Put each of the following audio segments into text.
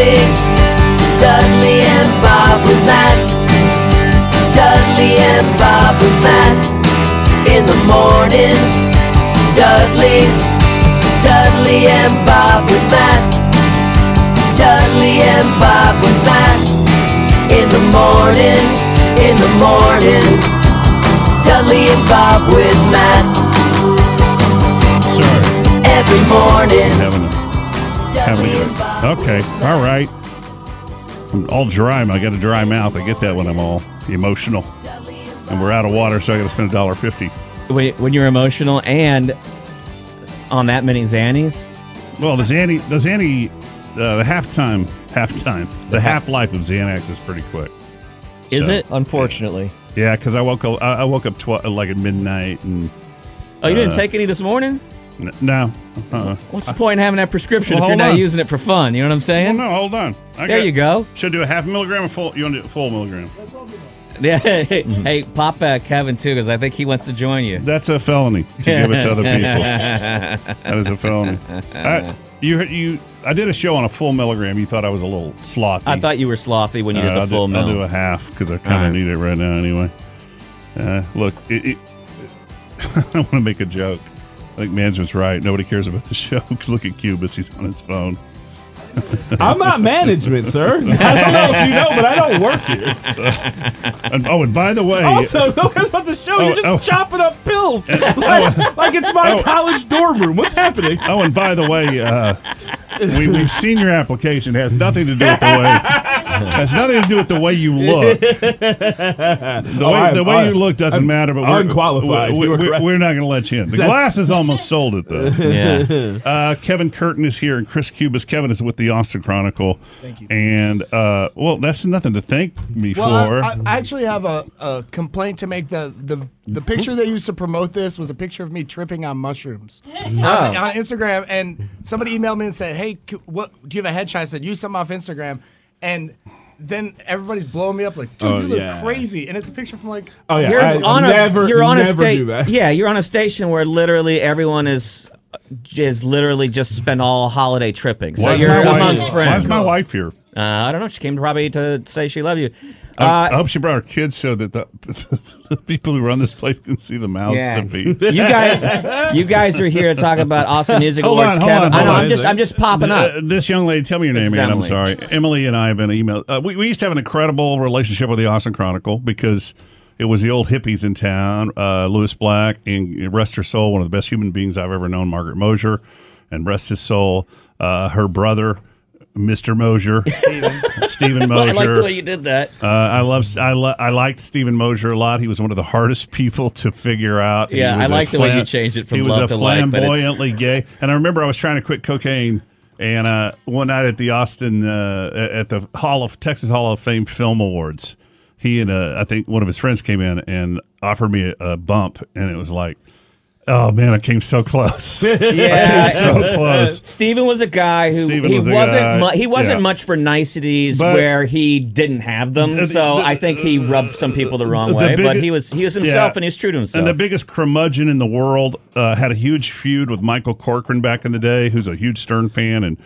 Monthly, Dudley and Bob with Matt, Dudley and Bob with Matt, in the morning, Dudley, Dudley and Bob with Matt, Dudley and Bob with Matt, in the morning, Dudley and Bob with Matt. Sorry. Every morning. Okay, all right. I'm all dry. I got a dry mouth. I get that when I'm all emotional. And we're out of water, so I got to spend $1.50. Wait, when you're emotional and on that many Xannies? Well, the half-life of Xanax is pretty quick. Is it? Unfortunately. Yeah, because I woke up like at midnight. And oh, you didn't take any this morning? No. Uh-uh. What's the point in having that prescription if you're not using it for fun? You know what I'm saying? Well, no, hold on. You go. Should I do a half milligram or full? You want to do a full milligram? That's all good. Yeah. Hey, pop Kevin, too, because I think he wants to join you. That's a felony to give it to other people. That is a felony. I did a show on a full milligram. You thought I was a little slothy. I thought you were slothy when you did the full mil. I'll do a half because I kind of need it right now anyway. Look, I want to make a joke. I think management's right. Nobody cares about the show. Look at Cubas. He's on his phone. I'm not management, sir. I don't know if you know, but I don't work here. And by the way... Also, no one about the show. You're just chopping up pills like it's my college dorm room. What's happening? Oh, and by the way, we've seen your application. It has nothing to do with the way... Has nothing to do with the way you look. The way you look doesn't matter. But we're unqualified. We're not going to let you in. The glasses almost sold it though. Yeah. Kevin Curtin is here, and Chris Cubas. Kevin is with the Austin Chronicle. Thank you. And well, that's nothing to thank me for. I actually have a complaint to make. The picture they used to promote this was a picture of me tripping on mushrooms on Instagram. And somebody emailed me and said, "Hey, what do you have a headshot?" I said, "Use something off Instagram." And then everybody's blowing me up like, dude, you look crazy. And it's a picture from like... Oh, yeah. You're on a station where literally everyone is literally just spent all holiday tripping. So you're amongst friends. Why is my wife here? I don't know. She came to say she loved you. I hope she brought her kids so that the people who run this place can see the mouths to feed. You guys are here to talk about Austin Music Awards, Kevin. I'm just popping up. This young lady, tell me your name again. I'm sorry. Emily and I have been emailed. We used to have an incredible relationship with the Austin Chronicle because it was the old hippies in town. Louis Black, and rest her soul, one of the best human beings I've ever known, Margaret Moser, and rest his soul, her brother. Mr. Moser, Stephen Moser. I like the way you did that. I liked Stephen Moser a lot. He was one of the hardest people to figure out. Yeah, I like the way you changed it from love to like. He was flamboyantly gay. And I remember I was trying to quit cocaine, and one night at the Austin, at the Texas Hall of Fame Film Awards, he and I think one of his friends came in and offered me a bump, and it was like, oh, man, I came so close. Yeah. I came so close. Stephen was a guy who he wasn't much for niceties where he didn't have them, so I think he rubbed some people the wrong way, but he was himself and he was true to himself. And the biggest curmudgeon in the world had a huge feud with Michael Corcoran back in the day, who's a huge Stern fan, and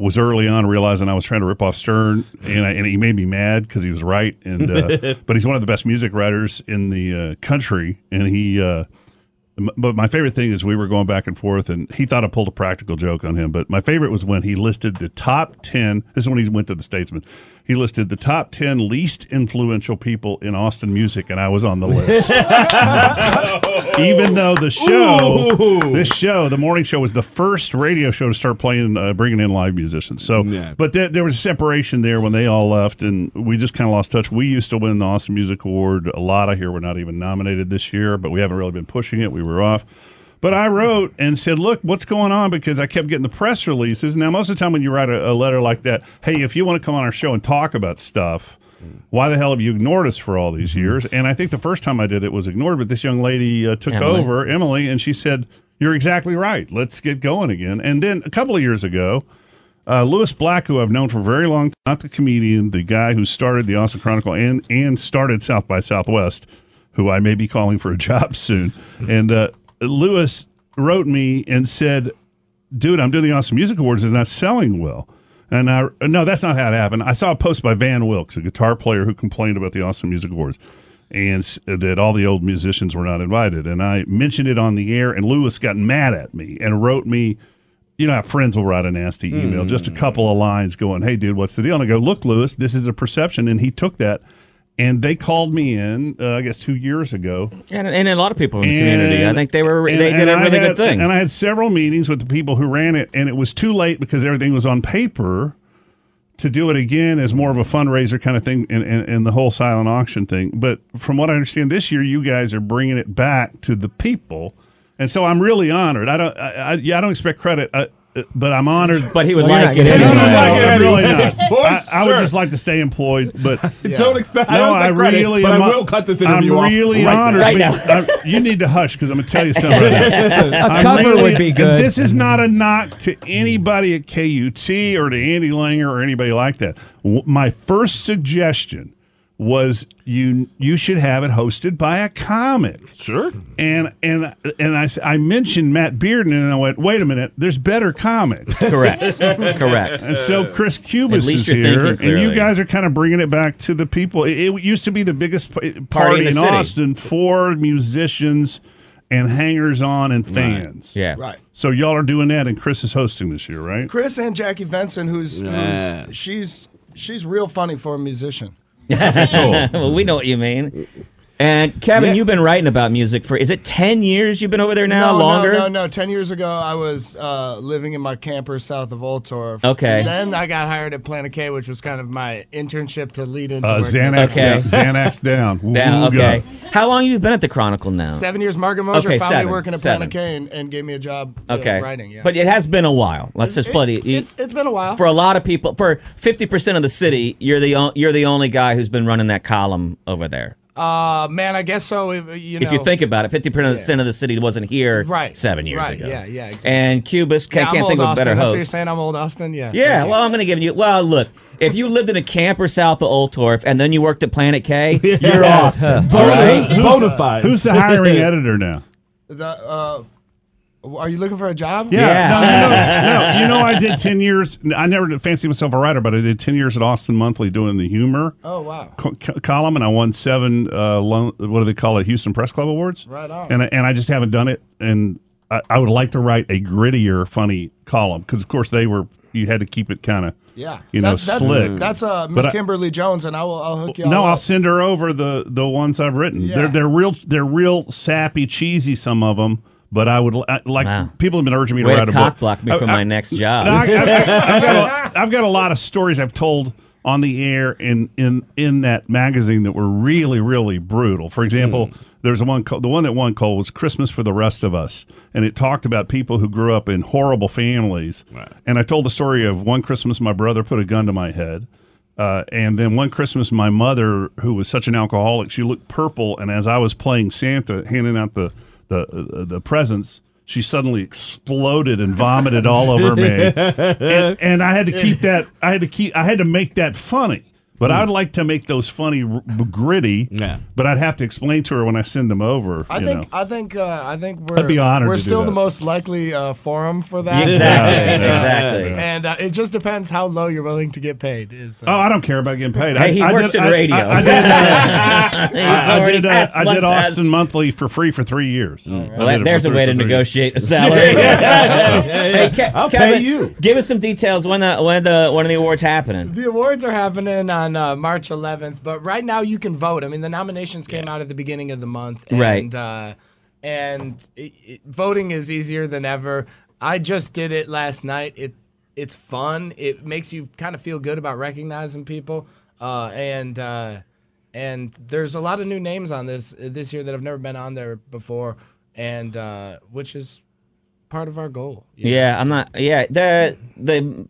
was early on realizing I was trying to rip off Stern, and he made me mad because he was right, and but he's one of the best music writers in the country, and he... But my favorite thing is we were going back and forth, and he thought I pulled a practical joke on him. But my favorite was when he listed the top 10. This is when he went to the Statesman. He listed the top 10 least influential people in Austin music, and I was on the list. Even though this show, the morning show, was the first radio show to start playing, bringing in live musicians. So, but there was a separation there when they all left, and we just kind of lost touch. We used to win the Austin Music Award. A lot of here were not even nominated this year, but we haven't really been pushing it. We were off. But I wrote and said, look, what's going on? Because I kept getting the press releases. Now, most of the time when you write a letter like that, hey, if you want to come on our show and talk about stuff, why the hell have you ignored us for all these years? And I think the first time I did it was ignored, but this young lady took over, Emily, and she said, you're exactly right. Let's get going again. And then a couple of years ago, Louis Black, who I've known for a very long time, not the comedian, the guy who started the Austin Chronicle and started South by Southwest, who I may be calling for a job soon, and Louis wrote me and said, dude, I'm doing the Austin Music Awards. It's not selling well. And no, that's not how it happened. I saw a post by Van Wilkes, a guitar player who complained about the Austin Music Awards and that all the old musicians were not invited. And I mentioned it on the air, and Louis got mad at me and wrote me, you know how friends will write a nasty email, just a couple of lines going, hey, dude, what's the deal? And I go, look, Louis, this is a perception. And he took that. And they called me in, I guess, 2 years ago. And a lot of people in the community. I think they did a really good thing. And I had several meetings with the people who ran it, and it was too late because everything was on paper to do it again as more of a fundraiser kind of thing and the whole silent auction thing. But from what I understand, this year you guys are bringing it back to the people. And so I'm really honored. I don't expect credit. But I'm honored. But he would like it anyway. I'm really not. I would just like to stay employed. But don't expect. No, I really. But I will cut this interview off. I'm really honored. Right now. You need to hush because I'm going to tell you something. A cover would be good. This is not a knock to anybody at KUT or to Andy Langer or anybody like that. My first suggestion was you should have it hosted by a comic. Sure. And I mentioned Matt Bearden, and I went, wait a minute, there's better comics. Correct. And so Chris Cubas is here, and you guys are kind of bringing it back to the people. It used to be the biggest party in Austin for musicians and hangers-on and fans. Right. Yeah. Right. So y'all are doing that, and Chris is hosting this year, right? Chris and Jackie Venson, who's she's real funny for a musician. Well, we know what you mean. And Kevin, you've been writing about music for, is it 10 years you've been over there now? Longer? No. 10 years ago, I was living in my camper south of Oltorf. Okay. And then I got hired at Planet K, which was kind of my internship to lead into Xanax. Okay. Xanax down. Okay. How long have you been at the Chronicle now? 7 years. Margaret Moser finally working at Planet K and gave me a job writing. Yeah. But it has been a while. It's been a while. For a lot of people, for 50% of the city, you're the only guy who's been running that column over there. Man, I guess so. If you think about it, 50% of the city wasn't here 7 years ago. Yeah, exactly. And Cubas, I can't think of a better host. That's what you're saying, I'm old Austin? Yeah. Yeah, well, I'm going to give you... Well, look, if you lived in a camper south of Oltorf and then you worked at Planet K, you're Austin. Bonafide. Who's the hiring editor now? Are you looking for a job? Yeah. No. You know, I did 10 years. I never fancied myself a writer, but I did 10 years at Austin Monthly doing the humor column, and I won 7, Houston Press Club Awards. Right on. And I just haven't done it, and I would like to write a grittier, funny column, because, of course, you had to keep it kind of, slick. That's Miss Kimberly Jones, and I'll hook you up. No, I'll send her over the ones I've written. Yeah. They're real sappy, cheesy, some of them. But I would people have been urging me to write a book. Way to cock-block me for my next job. I've got a lot of stories I've told on the air in that magazine that were really, really brutal. For example, there's the one that won Cole was Christmas for the Rest of Us, and it talked about people who grew up in horrible families. Right. And I told the story of one Christmas my brother put a gun to my head. And then one Christmas, my mother, who was such an alcoholic, she looked purple, and as I was playing Santa, handing out the presents, she suddenly exploded and vomited all over me, and I had to keep that. I had to make that funny, but I would like to make those funny gritty. Yeah. But I'd have to explain to her when I send them over. I think we're still the most likely forum for that. Exactly. Yeah. And it just depends how low you're willing to get paid. I don't care about getting paid. Hey, he works in radio. I did Austin Monthly for free for 3 years. Mm. Well, there's a way to negotiate a salary. Hey, I'll pay you. Give us some details when the awards happening. The awards are happening on March 11th, but right now you can vote. I mean, the nominations came out at the beginning of the month, and voting is easier than ever. I just did it last night. It's fun. It makes you kind of feel good about recognizing people, and there's a lot of new names on this year that have never been on there before, and which is part of our goal. Yeah, I'm not. Yeah, the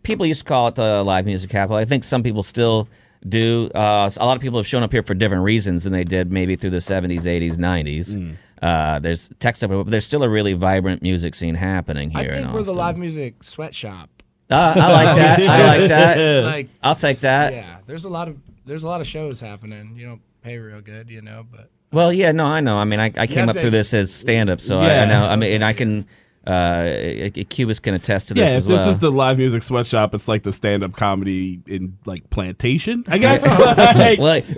people used to call it the live music capital. I think some people still do. A lot of people have shown up here for different reasons than they did maybe through the 70s, 80s, 90s. Mm. There's tech stuff, but there's still a really vibrant music scene happening here. I think we're the live music sweatshop. I like that. I'll take that. Yeah, there's a lot of shows happening. You don't pay real good, but. Well, yeah, no, I know. I mean, I came up through this as stand-up, so I know. I mean, and I can Cubas can attest to this as well. Yeah, if this is the live music sweatshop, it's like the stand-up comedy in like plantation, I guess. Well,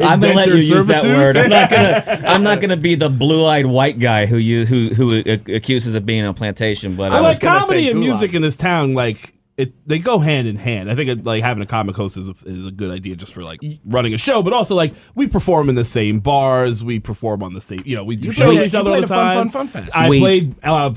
I'm gonna let you servitude. Use that word. I'm not gonna be the blue-eyed white guy who accuses of being on plantation. But I like comedy and music in this town. Like they go hand in hand. I think having a comic host is a good idea just for like running a show, but also like we perform in the same bars, we perform on the same. You know, we do shows with each other all the time. Fun Fest. I played 4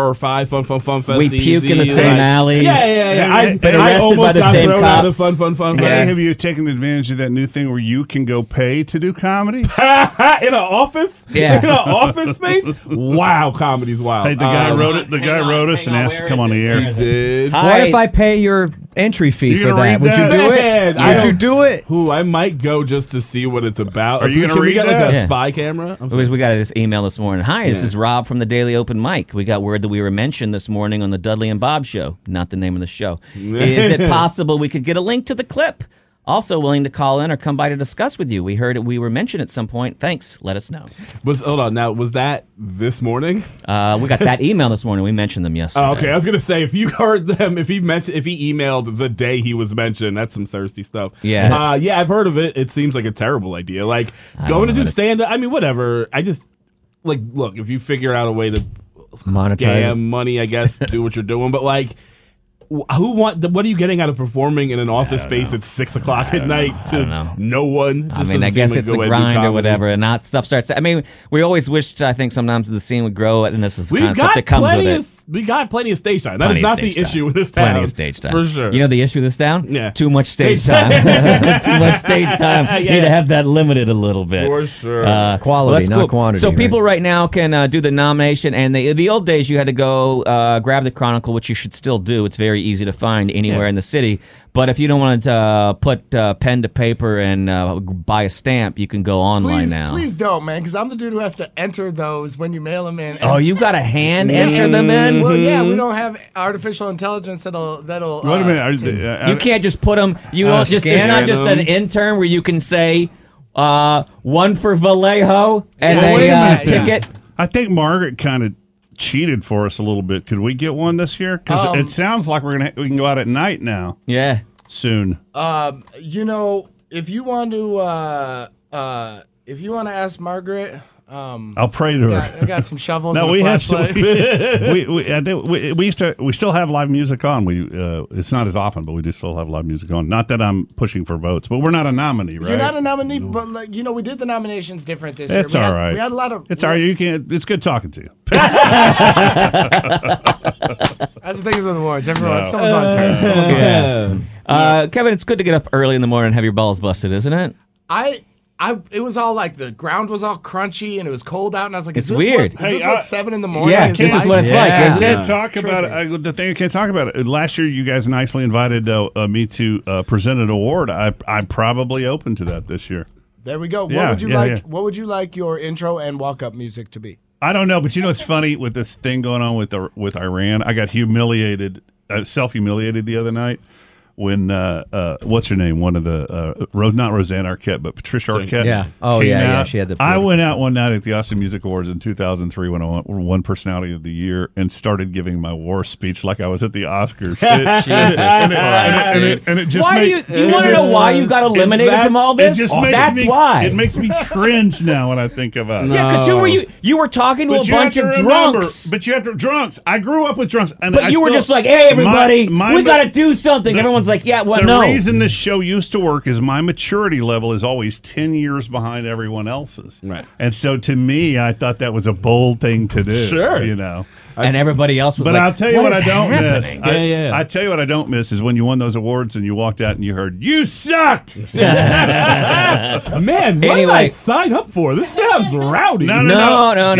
or 5 Fun Fest. We puke in the same alleys. Yeah. I've been arrested by the same cops. Fun Fest. Have you taken advantage of that new thing where you can go pay to do comedy in an office? Yeah, in an office space. Wow, comedy's wild. Hey, the guy wrote it. The guy wrote us and asked to come on the air. He did. What if I pay your entry fee for that? Would you do it? Would you do it? Ooh, I might go just to see what it's about. Are you going to read that? Like a spy camera? We got to just email this morning. Hi, this is Rob from the Daily Open Mic. We got word that we were mentioned this morning on the Dudley and Bob show. Not the name of the show. Is it possible we could get a link to the clip? Also willing to call in or come by to discuss with you. We heard we were mentioned at some point. Thanks. Let us know. Hold on. Now, was that this morning? We got that email this morning. We mentioned them yesterday. Oh, okay. I was going to say, if you heard them, if he emailed the day he was mentioned, that's some thirsty stuff. Yeah. Yeah, I've heard of it. It seems like a terrible idea. Like, going to do stand-up, I mean, whatever. I just, like, look, if you figure out a way to monetize money, I guess, do what you're doing. But, like... what are you getting out of performing in an office space at 6:00 at night to no one? I mean, I guess it's a grind or whatever, and not stuff starts. I mean, we always wished. I think sometimes the scene would grow, and this is the concept that comes with it. We got plenty of stage time. That is not the issue with this town. Plenty of stage time, for sure. You know the issue with this town? Yeah, too much stage time. Too much stage time. You need to have that limited a little bit. For sure, quality, not quantity. So people right now can do the nomination, and the old days you had to go grab the Chronicle, which you should still do. It's very easy to find anywhere in the city, but if you don't want to put pen to paper and buy a stamp, you can go online now. Please don't, man, because I'm the dude who has to enter those when you mail them in. Oh, you've got to hand enter them in? Well, yeah, we don't have artificial intelligence that'll wait a minute. You can't just put them. You don't just. It's not just an intern where you can say one for Vallejo and a ticket. Yeah. I think Margaret kind of cheated for us a little bit. Could we get one this year? Because it sounds like we can go out at night now. Yeah, soon. You know, if you want to ask Margaret, I'll pray to her. I got some shovels. No, and flashlight. We still have live music on. It's not as often, but we do still have live music on. Not that I'm pushing for votes, but we're not a nominee, right? You're not a nominee, but like, you know, we did the nominations different this year. It's all right. We had a lot of. It's all right. It's good talking to you. That's the thing with the awards. Someone's on his turn. Kevin, it's good to get up early in the morning and have your balls busted, isn't it? It was all like the ground was all crunchy and it was cold out, and I was like, "It's weird. Is this 7 in the morning? Yeah, this is what it's like, isn't it?" I can't talk about it. Last year, you guys nicely invited me to present an award. I'm probably open to that this year. There we go. Yeah, What would you like your intro and walk-up music to be? I don't know, but you know, it's funny with this thing going on with Iran. I got humiliated, self-humiliated the other night. When what's her name? One of the not Roseanne Arquette, but Patricia Arquette. Yeah. Oh yeah. She had the. I went out one night at the Austin Music Awards in 2003 when I won Personality of the Year and started giving my war speech like I was at the Oscars. Jesus Christ! And it just. Why do you want to know why you got eliminated from all this? It makes me cringe now when I think about it. No. Yeah, because you were talking to a bunch of drunks. But you have to drunks. I grew up with drunks, but you were just like, "Hey, everybody, we got to do something." Everyone's like, yeah, well, no. The reason this show used to work is my maturity level is always 10 years behind everyone else's. Right. And so to me, I thought that was a bold thing to do. Sure. You know. And everybody else was like, I'll tell you what I don't miss. I tell you what I don't miss is when you won those awards and you walked out and you heard, "You suck!" Man, what did I sign up for? This sounds rowdy. No.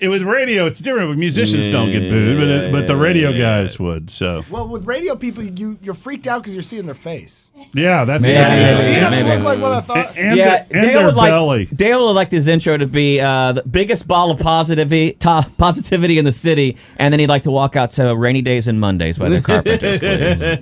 It was radio. It's different. Musicians don't get booed, but the radio guys would. So. Well, with radio people, you're freaked out because you're seeing their face. Yeah, that's maybe. It doesn't look like what I thought. And their belly. Dale would like this intro to be the biggest ball of positivity in the city, and then he'd like to walk out to "Rainy Days and Mondays" by the Carpenters, please. We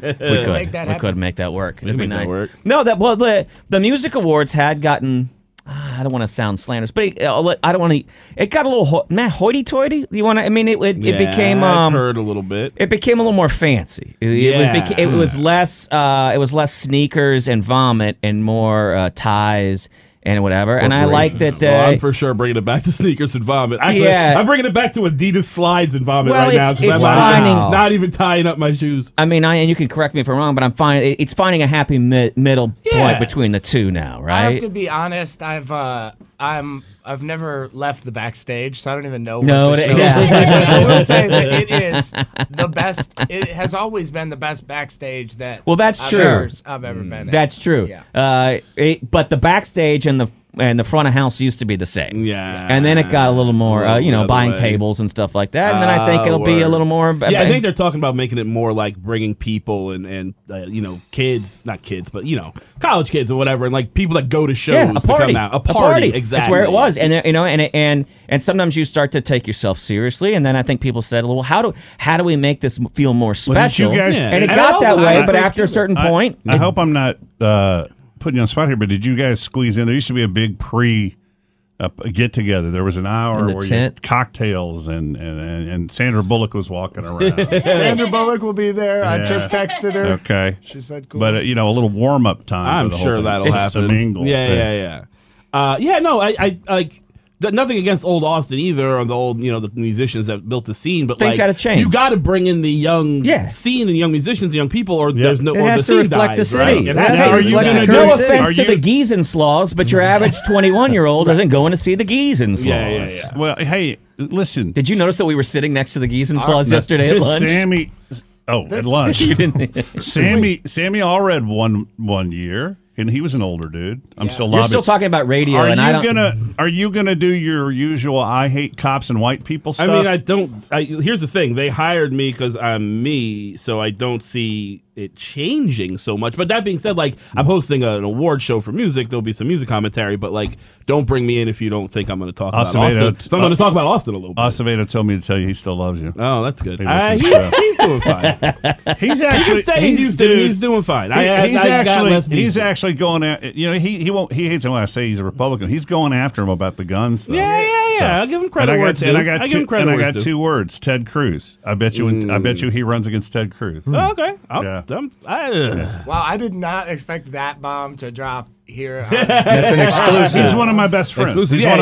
could make that work. It'd be nice. No, the Music Awards had gotten I don't want to sound slanderous, but it got a little hoity-toity. You want to? I mean, it became. I've heard a little bit. It became a little more fancy. It was less sneakers and vomit and more ties and whatever. And I like that. I'm for sure bringing it back to sneakers and vomit. Actually, yeah. I'm bringing it back to Adidas slides and vomit now because I'm not even tying up my shoes. I mean, and you can correct me if I'm wrong, but it's finding a happy middle point between the two now, right? I have to be honest. I've never left the backstage, so I don't even know what the show is. I will say that it is the best. It has always been the best backstage that I've ever been in. That's true. Yeah. But the backstage and the front of house used to be the same. Yeah. And then it got a little more, buying tables and stuff like that. And then I think it'll be a little more. Yeah, I think they're talking about making it more like bringing people and kids, not kids, but, college kids or whatever. And like people that go to shows to come out. A party. Exactly. That's where it was. And, and sometimes you start to take yourself seriously. And then I think people said, well, how do we make this feel more special? And it got that way. But after a certain point. I hope I'm not putting you on the spot here, but did you guys squeeze in? There used to be a big get together. There was an hour where you had cocktails and Sandra Bullock was walking around. Sandra Bullock will be there. Yeah. I just texted her. Okay, she said cool. But a little warm up time. I'm sure that'll happen. Mingle. I nothing against old Austin either, or the old, the musicians that built the scene, but things gotta change. You gotta bring in the young scene and young musicians, young people, or there's no. It has to reflect the city. No offense to the Geezinslaws, but your average 21-year-old doesn't go in to see the Geezinslaws. Yeah. Well, hey, listen. Did you notice that we were sitting next to the Geezinslaws yesterday at lunch? At lunch. Sammy Allred won one year. And he was an older dude. I'm still lobbying. You're still talking about radio, Are you gonna do your usual "I hate cops and white people" stuff? I mean, I don't. Here's the thing: they hired me because I'm me, so I don't see it changing so much. But that being said, I'm hosting an award show for music. There'll be some music commentary, but don't bring me in if you don't think I'm going to talk about Austin. If I'm going to talk about Austin a little bit. Acevedo told me to tell you he still loves you. Oh, that's good. He's doing fine. He's doing fine. He's actually going at he hates it when I say he's a Republican. He's going after him about the guns stuff. So, I'll give him credit. I got 2 words. Ted Cruz. I bet you he runs against Ted Cruz. Oh, okay. Wow, I did not expect that bomb to drop here. That's an exclusive. He's one of my best friends. No,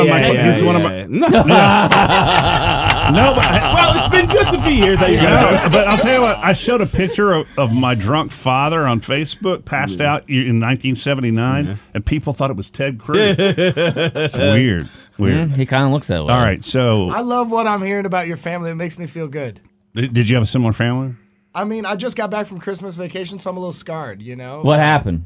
well, it's been good to be here. But I'll tell you what, I showed a picture of my drunk father on Facebook, passed out in 1979, and people thought it was Ted Cruz. It's weird. He kind of looks that way. All right, so I love what I'm hearing about your family. It makes me feel good. Did you have a similar family? I mean, I just got back from Christmas vacation, so I'm a little scarred, What happened?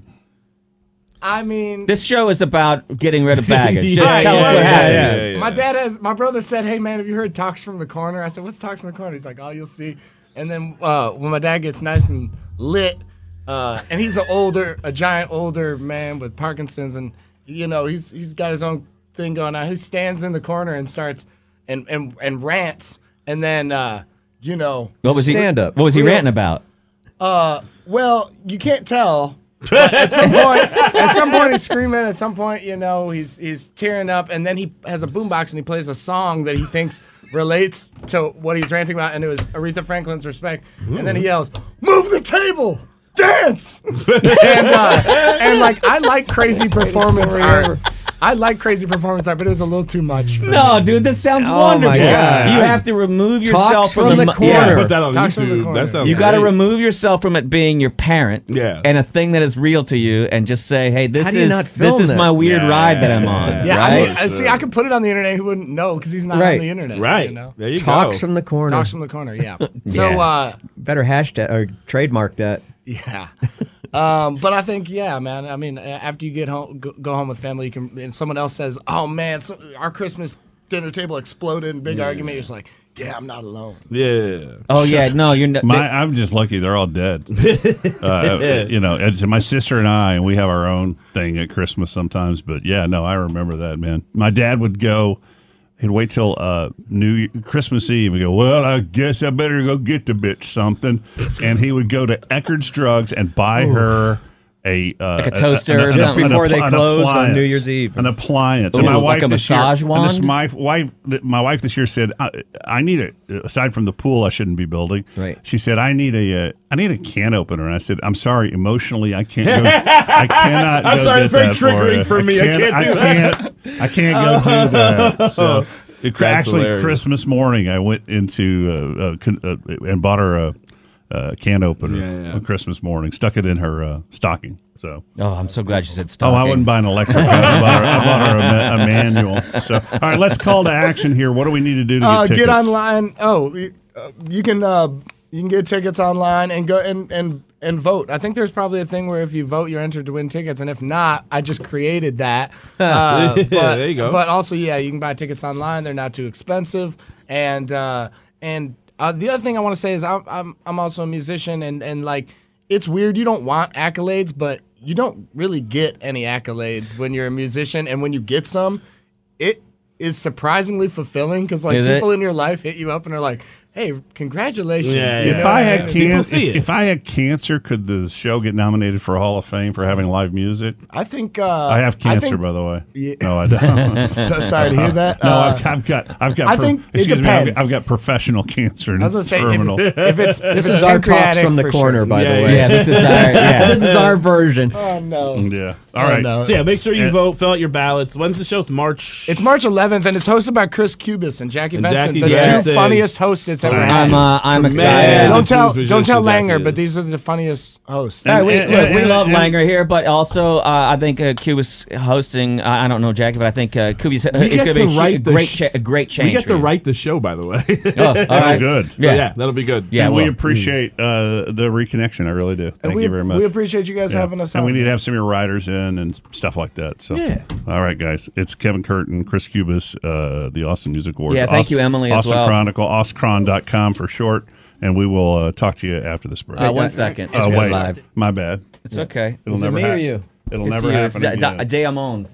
I mean, this show is about getting rid of baggage. Just tell us what happened. Yeah. My brother said, "Hey man, have you heard Talks from the Corner?" I said, "What's Talks from the Corner?" He's like, "Oh, you'll see." And then when my dad gets nice and lit, and he's a giant older man with Parkinson's, and he's got his own thing going on. He stands in the corner and starts and rants, and then what was stand up? What was he ranting about? Well, you can't tell. At some point he's screaming. At some point, he's tearing up, and then he has a boombox and he plays a song that he thinks relates to what he's ranting about, and it was Aretha Franklin's "Respect." Ooh. And then he yells, "Move the table, dance!" and I like crazy performance art. I like crazy performance art, but it was a little too much. Dude, this sounds wonderful. My God. You have to remove yourself from the corner. Yeah, put that on YouTube. That sounds. You got to remove yourself from it being your parent and a thing that is real to you, and just say, "Hey, this is my weird ride that I'm on." Yeah, right? I mean, see, I could put it on the internet. He wouldn't know because he's not on the internet. Right. There you go. Talks from the corner. Talks from the corner. Yeah. So better hashtag or trademark that. Yeah. But I think, man. I mean, after you get home, go home with family, and someone else says, "Oh man, our Christmas dinner table exploded in big argument." You're just like, "I'm not alone." Yeah. Oh yeah, no, you're not. I'm just lucky they're all dead. It's my sister and I, and we have our own thing at Christmas sometimes. But I remember that, man. My dad would go. He'd wait till Christmas Eve and go, "Well, I guess I better go get the bitch something." And he would go to Eckerd's Drugs and buy her a toaster, just before they close on New Year's Eve. An appliance. Ooh, and my wife like a massage wand? My wife this year said, I need it. Aside from the pool I shouldn't be building, right. She said, I need a can opener. And I said, I'm sorry, emotionally, I can't go. I cannot. I'm sorry, it's very triggering for me. I can't do that. So. Actually, hilarious. Christmas morning, I went into and bought her a can opener on Christmas morning. Stuck it in her stocking. So. Oh, I'm so glad you said stocking. Oh, I wouldn't buy an electric one. I bought her a manual. So, all right, let's call to action here. What do we need to do to get tickets? Get online. Oh, you can get tickets online and go and vote. I think there's probably a thing where if you vote, you're entered to win tickets, and if not, I just created that. There you go. But also, yeah, you can buy tickets online. They're not too expensive. And the other thing I want to say is I'm also a musician, and like it's weird. You don't want accolades, but you don't really get any accolades when you're a musician, and when you get some, it is surprisingly fulfilling because like people in your life hit you up and are like, hey, congratulations. Yeah, yeah. If I had cancer, could the show get nominated for Hall of Fame for having live music? I think I have cancer, by the way. Yeah. No, I don't. So sorry to hear that. No, I've got I think it depends. Me, I've got professional cancer. And I was going to say, terminal. If it's this is our talks from the corner, sure. by the way. Yeah, this is our version. Oh no. Yeah. All right. Oh, no. So yeah, make sure you vote, fill out your ballots. When's the show? It's March. It's March 11th, and it's hosted by Chris Cubas and Jackie Venson, the two funniest hosts. I'm excited. Don't tell Langer, but these are the funniest hosts. We love Langer here, but also I think Cubas hosting. I don't know Jackie, but I think Cubas is going to be a great change. We get to write the show, by the way. All right. Good. Yeah. So, yeah, that'll be good. Yeah, and we appreciate the reconnection. I really do. Thank you very much. We appreciate you guys having us on. And we need to have some of your writers in and stuff like that. So yeah. All right, guys. It's Kevin Curtin, Chris Cubas, the Austin Music Awards. Yeah, thank you, Emily, as well. Austin Chronicle, Oscron.com for short, and we will talk to you after this break. 1 second. It's live. My bad. It's okay. It'll never happen. It's you or you? It'll never happen. It's Diamond's.